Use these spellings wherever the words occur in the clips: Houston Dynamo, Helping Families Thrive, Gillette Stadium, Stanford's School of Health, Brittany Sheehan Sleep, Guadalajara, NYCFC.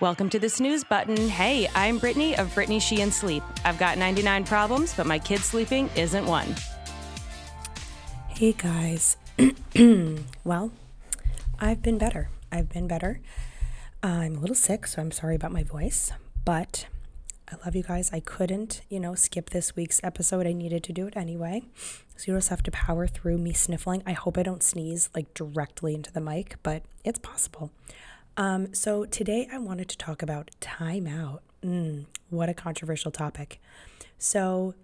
Welcome to the Snooze Button. Hey, I'm Brittany of Brittany Sheehan Sleep. I've got 99 problems, but my kid sleeping isn't one. Hey guys. Well, I've been better. I'm a little sick, so I'm sorry about my voice, but I love you guys. I couldn't, skip this week's episode. I needed to do it anyway. So you just have to power through me sniffling. I hope I don't sneeze directly into the mic, but it's possible. So today I wanted to talk about timeout. What a controversial topic. So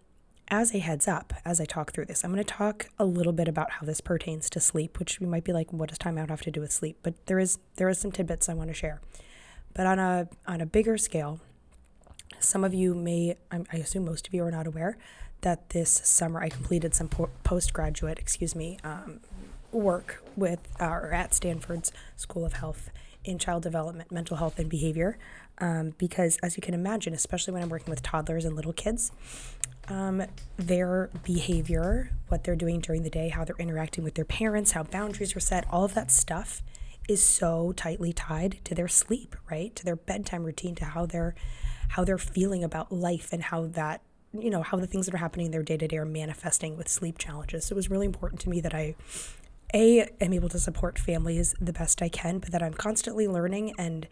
as a heads up, as I talk through this, I'm going to talk a little bit about how this pertains to sleep, which you might be like, what does timeout have to do with sleep? But there is some tidbits I want to share. But on a bigger scale, some of you may, I assume most of you are not aware that this summer I completed some postgraduate, work with or at Stanford's School of Health in child development, mental health, and behavior, because as you can imagine, especially when I'm working with toddlers and little kids, their behavior, what they're doing during the day, how they're interacting with their parents, how boundaries are set, all of that stuff is so tightly tied to their sleep, right? To their bedtime routine, to how they're feeling about life and how that, how the things that are happening in their day-to-day are manifesting with sleep challenges. So it was really important to me that I am able to support families the best I can, but that I'm constantly learning and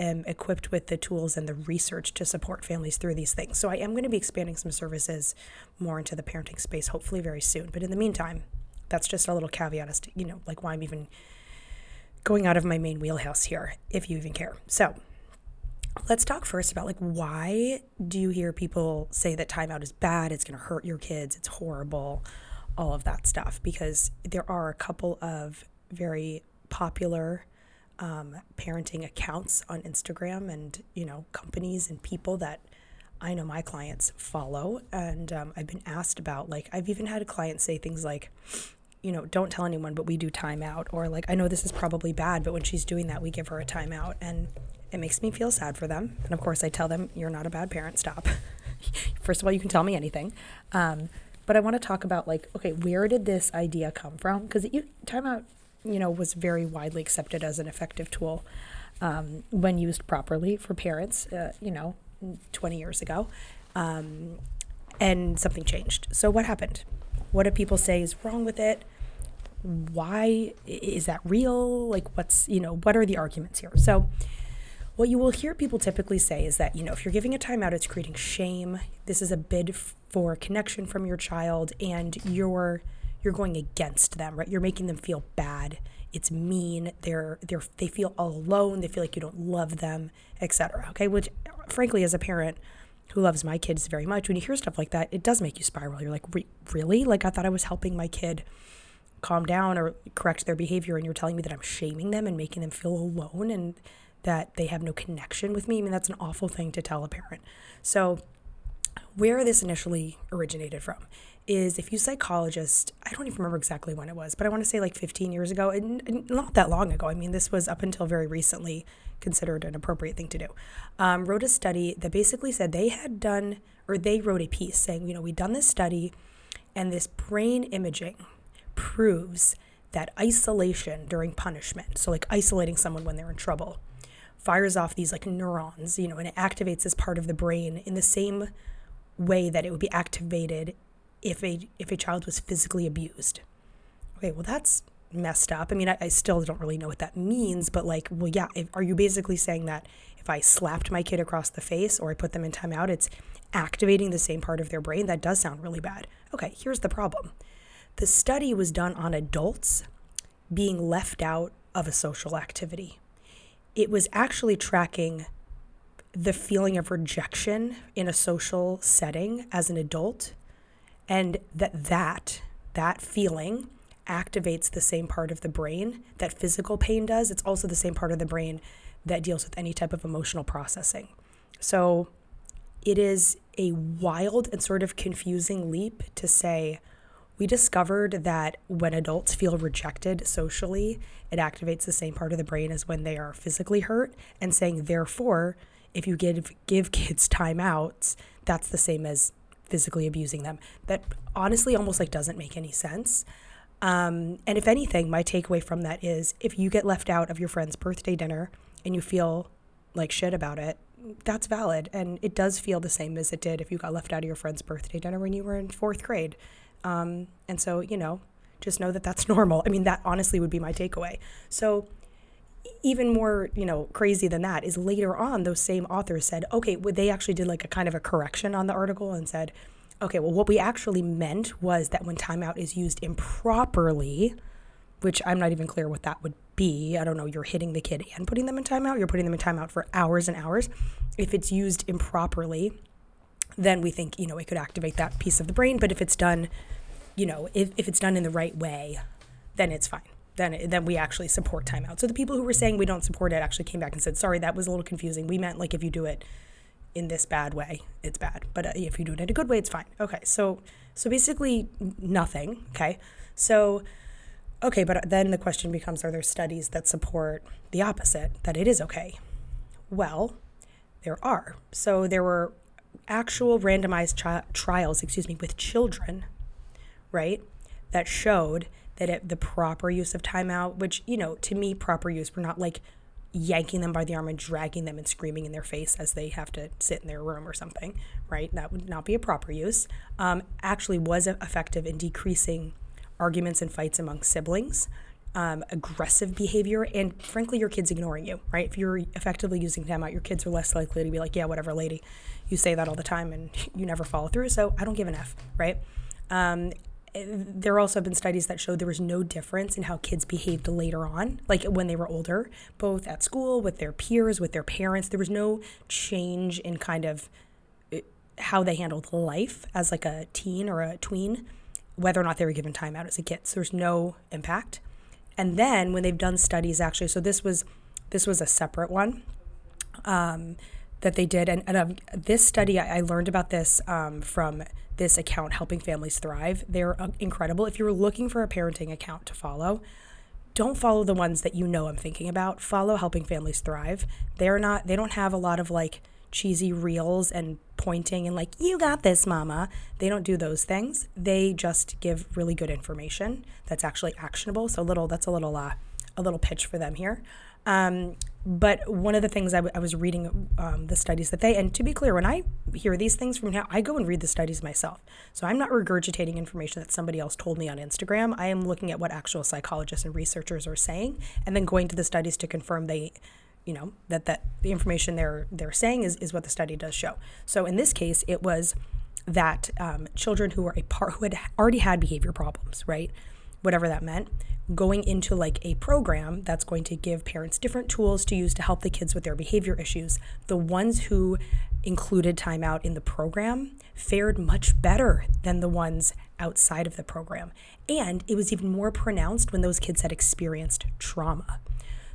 am equipped with the tools and the research to support families through these things. So I am going to be expanding some services more into the parenting space, hopefully very soon. But in the meantime, that's just a little caveat as to, why I'm even going out of my main wheelhouse here, if you even care. So let's talk first about why do you hear people say that timeout is bad, it's going to hurt your kids, it's horrible, all of that stuff, because there are a couple of very popular parenting accounts on Instagram and, companies and people that I know my clients follow. And I've been asked about, I've even had a client say things like, don't tell anyone, but we do timeout. Or I know this is probably bad, but when she's doing that, we give her a timeout. And it makes me feel sad for them. And of course I tell them, you're not a bad parent, stop. First of all, you can tell me anything. But I want to talk about where did this idea come from? Because timeout, was very widely accepted as an effective tool when used properly for parents, 20 years ago. And something changed. So what happened? What do people say is wrong with it? Why is that real? What are the arguments here? So what you will hear people typically say is that, if you're giving a timeout, it's creating shame. This is a bid for connection from your child, and you're going against them, right? You're making them feel bad. It's mean. They feel all alone. They feel like you don't love them, etc. Okay, which frankly, as a parent who loves my kids very much, when you hear stuff like that, it does make you spiral. You're like, really? I thought I was helping my kid calm down or correct their behavior, and you're telling me that I'm shaming them and making them feel alone and that they have no connection with me. I mean, that's an awful thing to tell a parent. So where this initially originated from is, if you psychologist, I don't even remember exactly when it was, but I want to say 15 years ago, and not that long ago. I mean, this was up until very recently considered an appropriate thing to do. Wrote a study that basically said they wrote a piece saying, we've done this study and this brain imaging proves that isolation during punishment, so isolating someone when they're in trouble, fires off these neurons, and it activates this part of the brain in the same way that it would be activated if a child was physically abused. Okay, well, that's messed up. I mean, I still don't really know what that means, but are you basically saying that if I slapped my kid across the face or I put them in timeout, it's activating the same part of their brain? That does sound really bad. Okay, here's the problem. The study was done on adults being left out of a social activity. It was actually tracking the feeling of rejection in a social setting as an adult, and that feeling activates the same part of the brain that physical pain does. It's also the same part of the brain that deals with any type of emotional processing. So it is a wild and sort of confusing leap to say, we discovered that when adults feel rejected socially, it activates the same part of the brain as when they are physically hurt, and saying, therefore, if you give kids timeouts, that's the same as physically abusing them. That honestly almost doesn't make any sense. And if anything, my takeaway from that is, if you get left out of your friend's birthday dinner and you feel like shit about it, that's valid. And it does feel the same as it did if you got left out of your friend's birthday dinner when you were in fourth grade. And so, you know, just know that that's normal. I mean, that honestly would be my takeaway. So even more, you know, crazy than that is later on, those same authors said, okay, well, they actually did like a kind of a correction on the article and said, okay, well, what we actually meant was that when timeout is used improperly, which I'm not even clear what that would be. I don't know. You're hitting the kid and putting them in timeout. You're putting them in timeout for hours and hours. If it's used improperly, then we think, you know, it could activate that piece of the brain. But if it's done, you know, if it's done in the right way, then it's fine. Then we actually support timeout. So the people who were saying we don't support it actually came back and said, sorry, that was a little confusing. We meant like if you do it in this bad way, it's bad. But if you do it in a good way, it's fine. Okay, so basically nothing, okay? Okay, but then the question becomes, are there studies that support the opposite, that it is okay? Well, there are. So there were actual randomized trials, with children, right, that showed that at the proper use of timeout, which, you know, to me, proper use, we're not like yanking them by the arm and dragging them and screaming in their face as they have to sit in their room or something, right? That would not be a proper use. Actually was effective in decreasing arguments and fights among siblings, aggressive behavior, and frankly, your kid's ignoring you, right? If you're effectively using timeout, your kids are less likely to be like, yeah, whatever, lady, you say that all the time and you never follow through, so I don't give an F, right? There also have been studies that showed there was no difference in how kids behaved later on, like when they were older, both at school, with their peers, with their parents. There was no change in kind of how they handled life as like a teen or a tween, whether or not they were given timeout as a kid. So there's no impact. And then when they've done studies, actually, so this was a separate one that they did. And this study, I learned about this from this account, Helping Families Thrive. They're incredible. If you're looking for a parenting account to follow, don't follow the ones that you know I'm thinking about. Follow Helping Families Thrive. They don't have a lot of like cheesy reels and pointing and like, you got this, mama. They don't do those things. They just give really good information that's actually actionable. So that's a little pitch for them here. But one of the things I was reading the studies that they, and to be clear, when I hear these things from now, I go and read the studies myself. So I'm not regurgitating information that somebody else told me on Instagram. I am looking at what actual psychologists and researchers are saying, and then going to the studies to confirm that the information they're saying is what the study does show. So in this case, it was that children who had already had behavior problems, right, whatever that meant, going into like a program that's going to give parents different tools to use to help the kids with their behavior issues, the ones who included timeout in the program fared much better than the ones outside of the program. And it was even more pronounced when those kids had experienced trauma.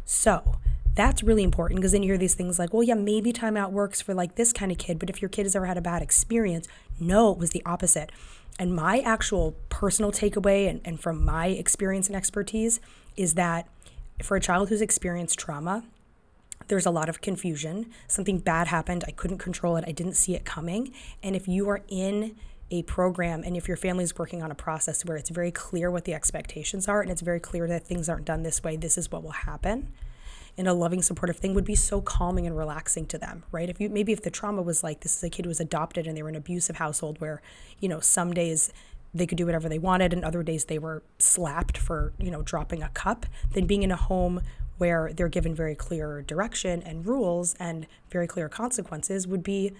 So that's really important, because then you hear these things like, well, yeah, maybe timeout works for like this kind of kid, but if your kid has ever had a bad experience, no, it was the opposite. And my actual personal takeaway and from my experience and expertise is that for a child who's experienced trauma, there's a lot of confusion. Something bad happened. I couldn't control it. I didn't see it coming. And if you are in a program and if your family is working on a process where it's very clear what the expectations are and it's very clear that things aren't done this way, this is what will happen, in a loving, supportive thing, would be so calming and relaxing to them, right? If the trauma was like, this is a kid who was adopted and they were in an abusive household where, you know, some days they could do whatever they wanted and other days they were slapped for, you know, dropping a cup, then being in a home where they're given very clear direction and rules and very clear consequences would be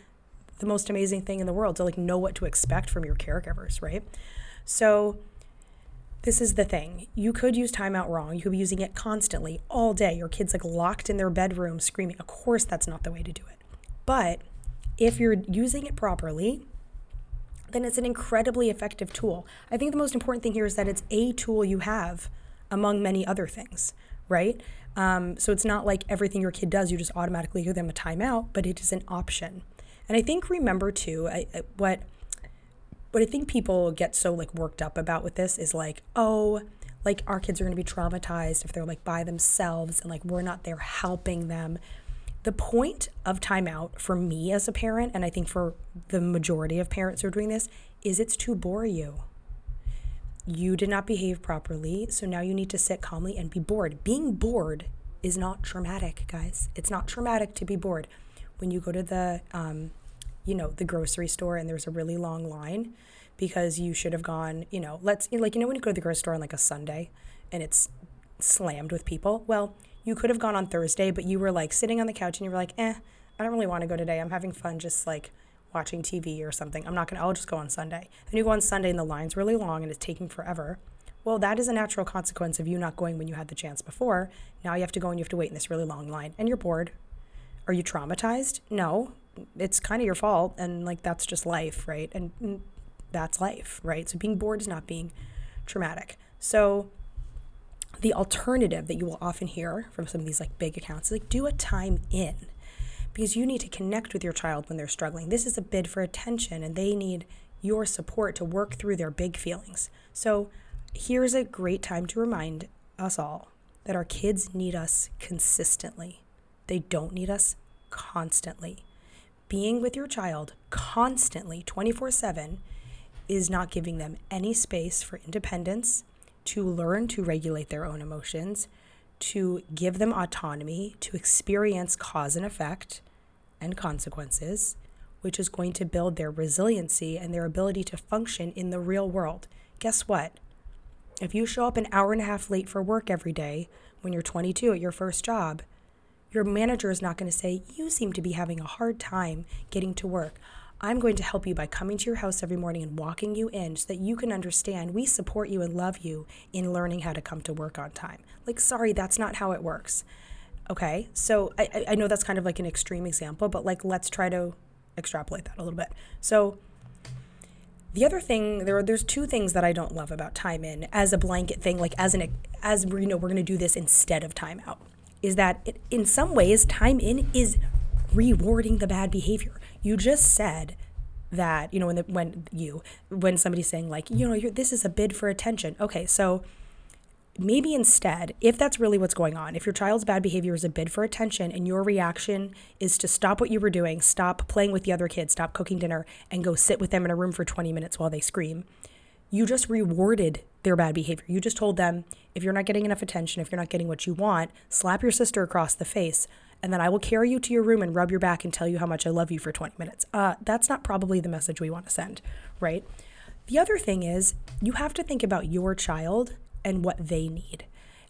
the most amazing thing in the world, to like know what to expect from your caregivers, right? So this is the thing. You could use timeout wrong. You could be using it constantly, all day. Your kid's like locked in their bedroom screaming. Of course, that's not the way to do it. But if you're using it properly, then it's an incredibly effective tool. I think the most important thing here is that it's a tool you have among many other things, right? So it's not like everything your kid does, you just automatically give them a timeout, but it is an option. And I think, remember too, what I think people get so like worked up about with this is like, oh, like our kids are going to be traumatized if they're like by themselves and like we're not there helping them. The point of timeout for me as a parent, and I think for the majority of parents who are doing this, is it's to bore you. You did not behave properly, so now you need to sit calmly and be bored. Being bored is not traumatic, guys. It's not traumatic to be bored. When you go to the, the grocery store and there's a really long line because you should have gone, when you go to the grocery store on like a Sunday and it's slammed with people, well, you could have gone on Thursday, but you were like sitting on the couch and you were like, I don't really want to go today. I'm having fun just like watching TV or something. I'll just go on Sunday. And you go on Sunday and the line's really long and it's taking forever. Well, that is a natural consequence of you not going when you had the chance before. Now you have to go and you have to wait in this really long line and you're bored. Are you traumatized? No, it's kind of your fault. And like, that's just life, right? And that's life, right? So being bored is not being traumatic. So the alternative that you will often hear from some of these like big accounts is like, do a time in, because you need to connect with your child when they're struggling. This is a bid for attention and they need your support to work through their big feelings. So here's a great time to remind us all that our kids need us consistently. They don't need us constantly. Being with your child constantly, 24/7, is not giving them any space for independence, to learn to regulate their own emotions, to give them autonomy, to experience cause and effect and consequences, which is going to build their resiliency and their ability to function in the real world. Guess what? If you show up an hour and a half late for work every day when you're 22 at your first job, your manager is not going to say, you seem to be having a hard time getting to work. I'm going to help you by coming to your house every morning and walking you in so that you can understand we support you and love you in learning how to come to work on time. Like, sorry, that's not how it works. Okay, so I know that's kind of like an extreme example, but like, let's try to extrapolate that a little bit. So the other thing, there's two things that I don't love about time in as a blanket thing, like as you know, we're going to do this instead of time out, is that in some ways time in is rewarding the bad behavior. You just said that, when somebody's saying like, this is a bid for attention. Okay, so maybe instead, if that's really what's going on, if your child's bad behavior is a bid for attention and your reaction is to stop what you were doing, stop playing with the other kids, stop cooking dinner, and go sit with them in a room for 20 minutes while they scream, you just rewarded their bad behavior. You just told them, if you're not getting enough attention, if you're not getting what you want, slap your sister across the face, and then I will carry you to your room and rub your back and tell you how much I love you for 20 minutes. That's not probably the message we want to send, right? The other thing is you have to think about your child and what they need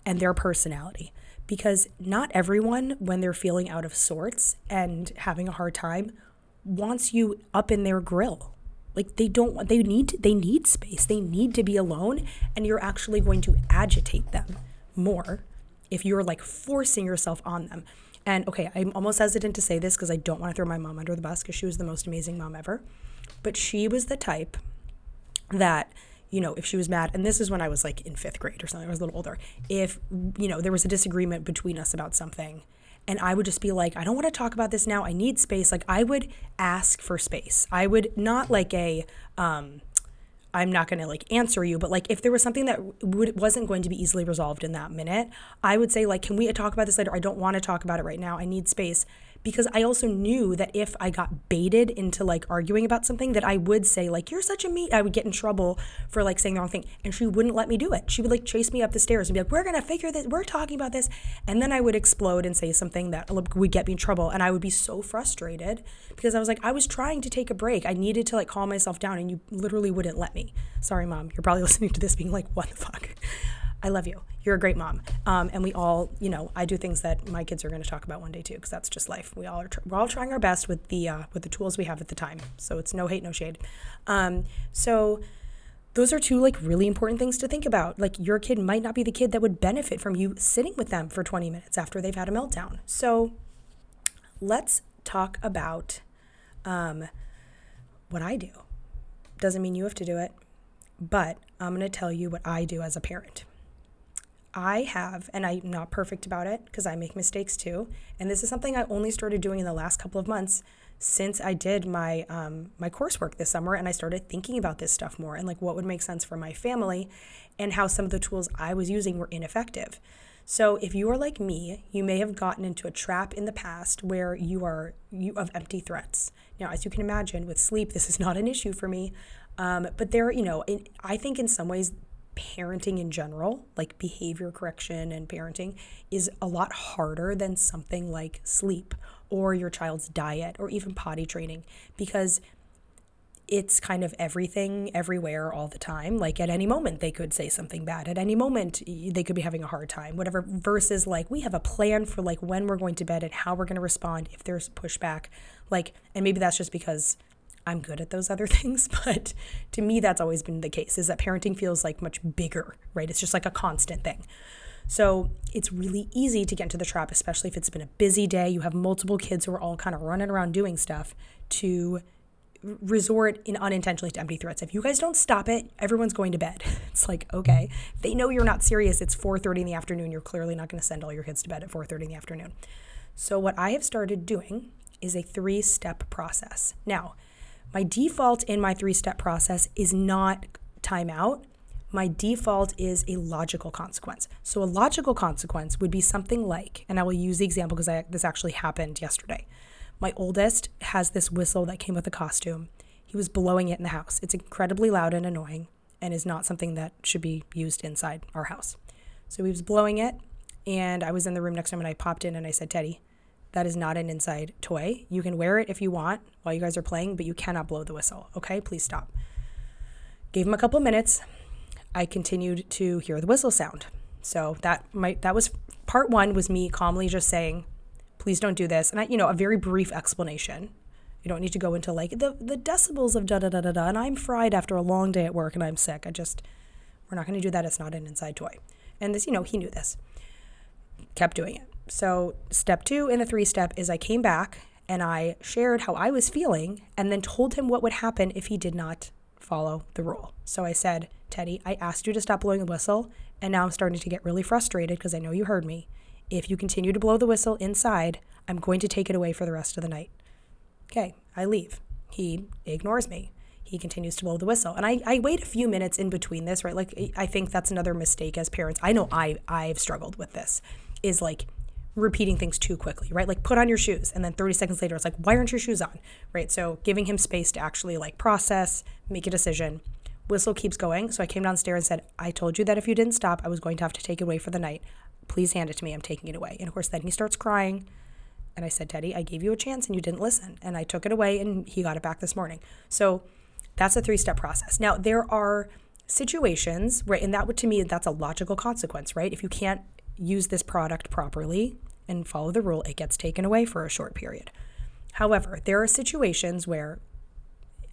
and their personality, because not everyone, when they're feeling out of sorts and having a hard time, wants you up in their grill. Like, they need space. They need to be alone, and you're actually going to agitate them more if you're like forcing yourself on them. And okay, I'm almost hesitant to say this because I don't want to throw my mom under the bus, because she was the most amazing mom ever, but she was the type that, if she was mad, and this is when I was like in fifth grade or something, I was a little older, if, there was a disagreement between us about something, and I would just be like, I don't want to talk about this now. I need space. Like, I would ask for space. I would not like I'm not going to like answer you, but like if there was something that wasn't going to be easily resolved in that minute, I would say like, can we talk about this later? I don't want to talk about it right now. I need space. Because I also knew that if I got baited into like arguing about something, that I would say like, you're such a meat. I would get in trouble for like saying the wrong thing. And she wouldn't let me do it. She would like chase me up the stairs and be like, we're going to figure this. We're talking about this. And then I would explode and say something that would get me in trouble. And I would be so frustrated because I was like, I was trying to take a break. I needed to like calm myself down, and you literally wouldn't let me. Sorry, Mom. You're probably listening to this being like, what the fuck? I love you. You're a great mom. And we all, I do things that my kids are going to talk about one day too, because that's just life. We all are. We're all trying our best with the tools we have at the time. So it's no hate, no shade. So those are two like really important things to think about. Like, your kid might not be the kid that would benefit from you sitting with them for 20 minutes after they've had a meltdown. So let's talk about what I do. Doesn't mean you have to do it, but I'm going to tell you what I do as a parent. I have, and I'm not perfect about it because I make mistakes too, and this is something I only started doing in the last couple of months since I did my my coursework this summer, and I started thinking about this stuff more and like what would make sense for my family and how some of the tools I was using were ineffective. So if you are like me, you may have gotten into a trap in the past where you of empty threats. Now, as you can imagine, with sleep, this is not an issue for me, but I think in some ways parenting in general, like behavior correction and parenting, is a lot harder than something like sleep or your child's diet or even potty training, because it's kind of everything, everywhere, all the time. Like at any moment, they could say something bad. At any moment, they could be having a hard time, whatever, versus like we have a plan for like when we're going to bed and how we're going to respond if there's pushback. Like, and maybe that's just because I'm good at those other things, but to me, that's always been the case, is that parenting feels like much bigger, right? It's just like a constant thing. So it's really easy to get into the trap, especially if it's been a busy day, you have multiple kids who are all kind of running around doing stuff, to resort in unintentionally to empty threats. If you guys don't stop it, everyone's going to bed. It's like, okay, they know you're not serious. It's 4:30 in the afternoon. You're clearly not going to send all your kids to bed at 4:30 in the afternoon. So what I have started doing is a 3-step process. Now, my default in my 3-step process is not timeout. My default is a logical consequence. So a logical consequence would be something like, and I will use the example because this actually happened yesterday. My oldest has this whistle that came with a costume. He was blowing it in the house. It's incredibly loud and annoying and is not something that should be used inside our house. So he was blowing it, and I was in the room next to him, and I popped in and I said, "Teddy, that is not an inside toy. You can wear it if you want while you guys are playing, but you cannot blow the whistle. Okay, please stop." Gave him a couple minutes. I continued to hear the whistle sound. So that was part one, was me calmly just saying, "Please don't do this." And I, a very brief explanation. You don't need to go into like the decibels of da-da-da-da-da, and I'm fried after a long day at work and I'm sick. We're not going to do that. It's not an inside toy. And this, he knew this. Kept doing it. So step 2 in the 3-step is I came back and I shared how I was feeling and then told him what would happen if he did not follow the rule. So I said, "Teddy, I asked you to stop blowing the whistle, and now I'm starting to get really frustrated because I know you heard me. If you continue to blow the whistle inside, I'm going to take it away for the rest of the night." Okay, I leave. He ignores me. He continues to blow the whistle. And I wait a few minutes in between this, right? Like, I think that's another mistake as parents. I know I've struggled with this, is like repeating things too quickly, right? Like, put on your shoes. And then 30 seconds later, it's like, why aren't your shoes on, right? So giving him space to actually like process, make a decision. Whistle keeps going. So I came downstairs and said, "I told you that if you didn't stop, I was going to have to take it away for the night. Please hand it to me. I'm taking it away." And of course, then he starts crying. And I said, "Teddy, I gave you a chance and you didn't listen. And I took it away and he got it back this morning." So that's a 3-step process. Now, there are situations where, and that to me, that's a logical consequence, right? If you can't use this product properly and follow the rule, it gets taken away for a short period. However, there are situations where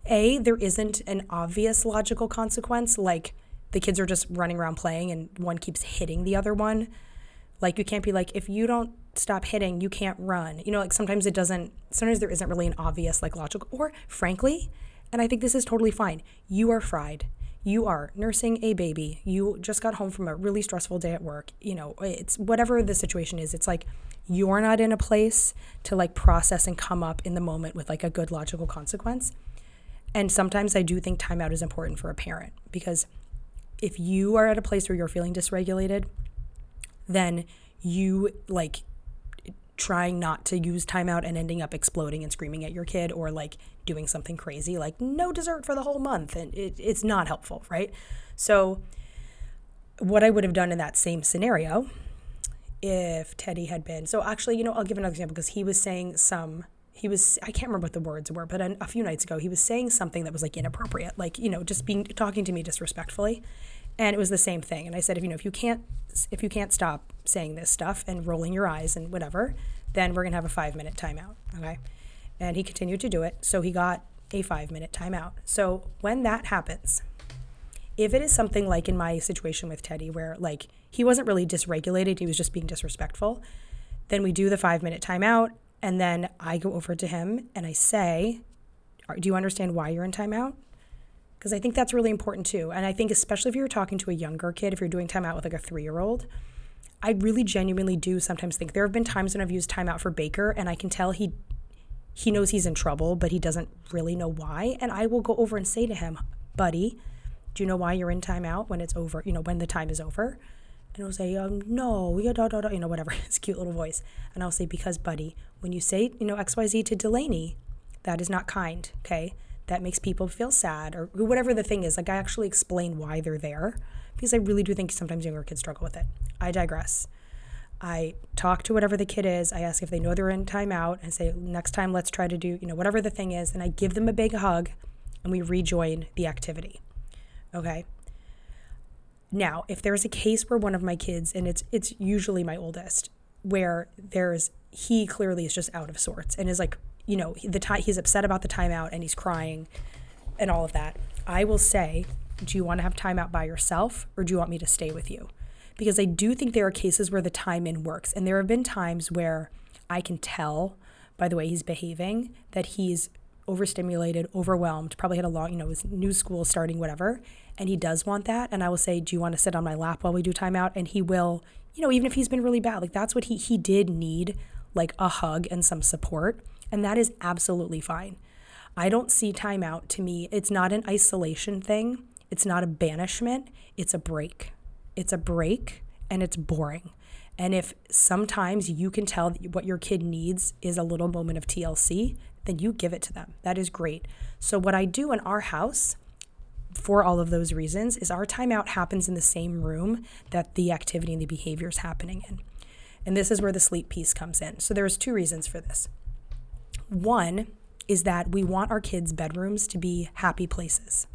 A, there isn't an obvious logical consequence, like the kids are just running around playing and one keeps hitting the other one. Like, you can't be like, if you don't stop hitting, you can't run. Like sometimes there isn't really an obvious like logical, or frankly, and I think this is totally fine, you are fried. You are nursing a baby. You just got home from a really stressful day at work. It's whatever the situation is, it's like you're not in a place to like process and come up in the moment with like a good logical consequence. And sometimes I do think timeout is important for a parent, because if you are at a place where you're feeling dysregulated, then you like trying not to use timeout and ending up exploding and screaming at your kid, or like doing something crazy like no dessert for the whole month, and it's not helpful, right? So what I would have done in that same scenario, if Teddy had been, so actually, I'll give another example, because I can't remember what the words were, but a few nights ago he was saying something that was like inappropriate, like just talking to me disrespectfully. And it was the same thing. And I said, if you can't stop saying this stuff and rolling your eyes and whatever, then we're going to have a 5-minute timeout, okay? And he continued to do it, so he got a 5-minute timeout. So when that happens, if it is something like in my situation with Teddy where like he wasn't really dysregulated, he was just being disrespectful, then we do the 5-minute timeout, and then I go over to him and I say, "Do you understand why you're in timeout?" Because I think that's really important too. And I think especially if you're talking to a younger kid, if you're doing timeout with like a 3-year-old, I really genuinely do sometimes think, there have been times when I've used timeout for Baker and I can tell he knows he's in trouble, but he doesn't really know why. And I will go over and say to him, "Buddy, do you know why you're in timeout when it's over, when the time is over?" And he'll say, "No, yeah, da, da, da," whatever, his cute little voice. And I'll say, "Because, buddy, when you say, XYZ to Delaney, that is not kind, okay? that makes people feel sad or whatever the thing is. Like, I actually explain why they're there, because I really do think sometimes younger kids struggle with it. I digress. I talk to whatever the kid is. I ask if they know they're in timeout and say, next time let's try to do, whatever the thing is. And I give them a big hug and we rejoin the activity. Okay. Now, if there's a case where one of my kids, and it's usually my oldest, where he clearly is just out of sorts and is like, he's upset about the timeout and he's crying and all of that, I will say, do you want to have timeout by yourself or do you want me to stay with you? Because I do think there are cases where the time in works. And there have been times where I can tell by the way he's behaving that he's overstimulated, overwhelmed, probably had a long, his new school starting, whatever. And he does want that. And I will say, do you want to sit on my lap while we do timeout? And he will, even if he's been really bad, like that's what he did need, like a hug and some support. And that is absolutely fine. I don't see timeout, to me, it's not an isolation thing. It's not a banishment. It's a break. It's a break and it's boring. And if sometimes you can tell that what your kid needs is a little moment of TLC, then you give it to them. That is great. So what I do in our house for all of those reasons is our timeout happens in the same room that the activity and the behavior is happening in. And this is where the sleep piece comes in. So there's two reasons for this. One is that we want our kids' bedrooms to be happy places.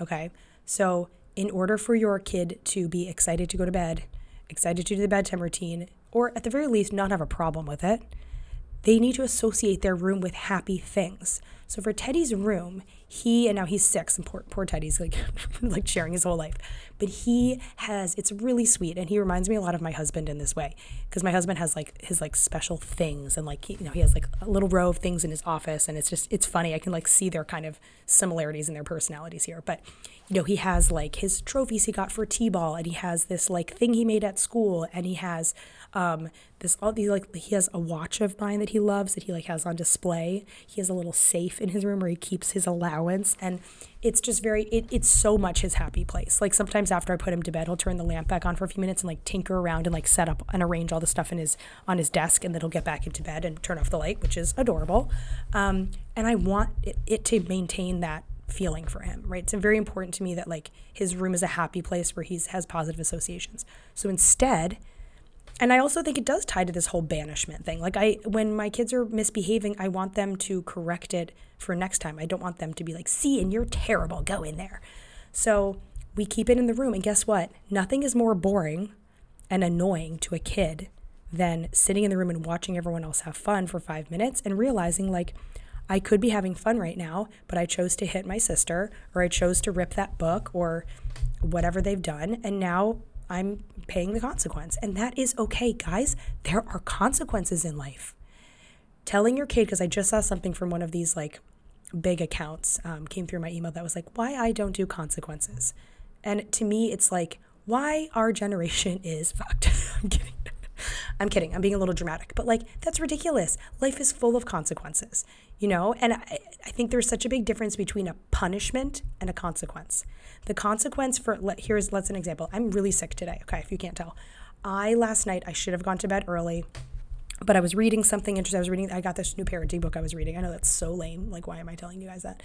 Okay, so in order for your kid to be excited to go to bed, excited to do the bedtime routine, or at the very least not have a problem with it, they need to associate their room with happy things. So for Teddy's room, and now he's 6, and poor Teddy's like like sharing his whole life. But it's really sweet, and he reminds me a lot of my husband in this way, because my husband has like his like special things, and like he has like a little row of things in his office, and it's funny. I can like see their kind of similarities in their personalities here. But he has like his trophies he got for T-ball, and he has this like thing he made at school, and he has he has a watch of mine that he loves that he like has on display. He has a little safe in his room where he keeps his allowance, and it's just it's so much his happy place. Like sometimes after I put him to bed, he'll turn the lamp back on for a few minutes and like tinker around and like set up and arrange all the stuff on his desk, and then he'll get back into bed and turn off the light, which is adorable. And I want it to maintain that feeling for him, right? It's very important to me that like his room is a happy place where he has positive associations. So instead, and I also think it does tie to this whole banishment thing. Like when my kids are misbehaving, I want them to correct it for next time. I don't want them to be like, see, and you're terrible, go in there. So we keep it in the room, and guess what? Nothing is more boring and annoying to a kid than sitting in the room and watching everyone else have fun for 5 minutes and realizing like, I could be having fun right now, but I chose to hit my sister, or I chose to rip that book, or whatever they've done, and now I'm paying the consequence. And that is okay, guys. There are consequences in life. Telling your kid, because I just saw something from one of these like big accounts came through my email that was like, why I don't do consequences. And to me, it's like, why our generation is fucked. I'm kidding. I'm being a little dramatic, but like, that's ridiculous. Life is full of consequences, and I think there's such a big difference between a punishment and a consequence. The consequence let's an example. I'm really sick today. Okay. If you can't tell, last night I should have gone to bed early, but I was reading something interesting. I got this new parenting book I was reading. I know that's so lame. Like, why am I telling you guys that?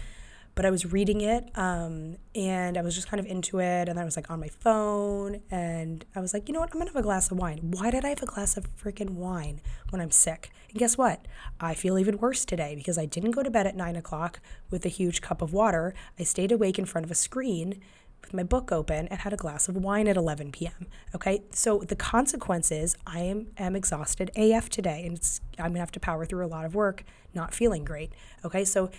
But I was reading it and I was just kind of into it, and I was like on my phone, and I was like, you know what, I'm gonna have a glass of wine. Why did I have a glass of freaking wine when I'm sick? And guess what? I feel even worse today because I didn't go to bed at 9:00 with a huge cup of water. I stayed awake in front of a screen with my book open and had a glass of wine at 11 p.m. Okay, so the consequence is I am exhausted AF today, and I'm gonna have to power through a lot of work, not feeling great. Okay, so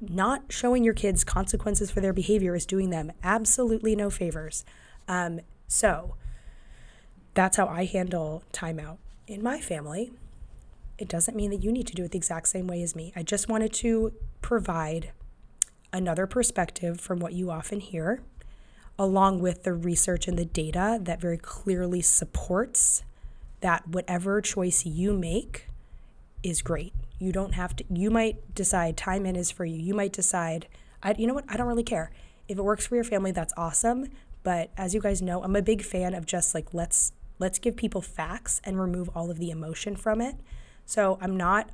not showing your kids consequences for their behavior is doing them absolutely no favors. So that's how I handle timeout in my family. It doesn't mean that you need to do it the exact same way as me. I just wanted to provide another perspective from what you often hear, along with the research and the data that very clearly supports that whatever choice you make is great. You don't have to, you might decide time in is for you. You might decide, I don't really care. If it works for your family, that's awesome. But as you guys know, I'm a big fan of just like, let's give people facts and remove all of the emotion from it. So I'm not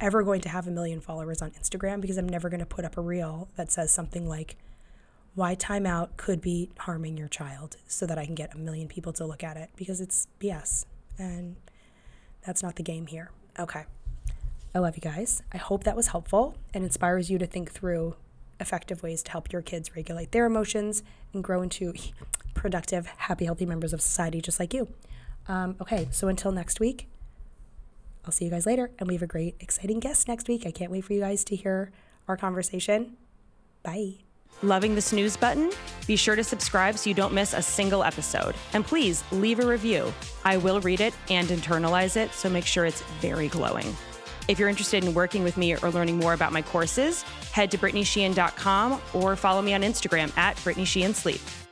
ever going to have 1 million followers on Instagram, because I'm never going to put up a reel that says something like, why timeout could be harming your child, so that I can get 1 million people to look at it, because it's BS. And that's not the game here. Okay. I love you guys. I hope that was helpful and inspires you to think through effective ways to help your kids regulate their emotions and grow into productive, happy, healthy members of society just like you. Okay, so until next week, I'll see you guys later. And we have a great, exciting guest next week. I can't wait for you guys to hear our conversation. Bye. Loving the snooze button? Be sure to subscribe so you don't miss a single episode. And please leave a review. I will read it and internalize it, so make sure it's very glowing. If you're interested in working with me or learning more about my courses, head to BrittanySheehan.com or follow me on Instagram at BrittanySheehanSleep.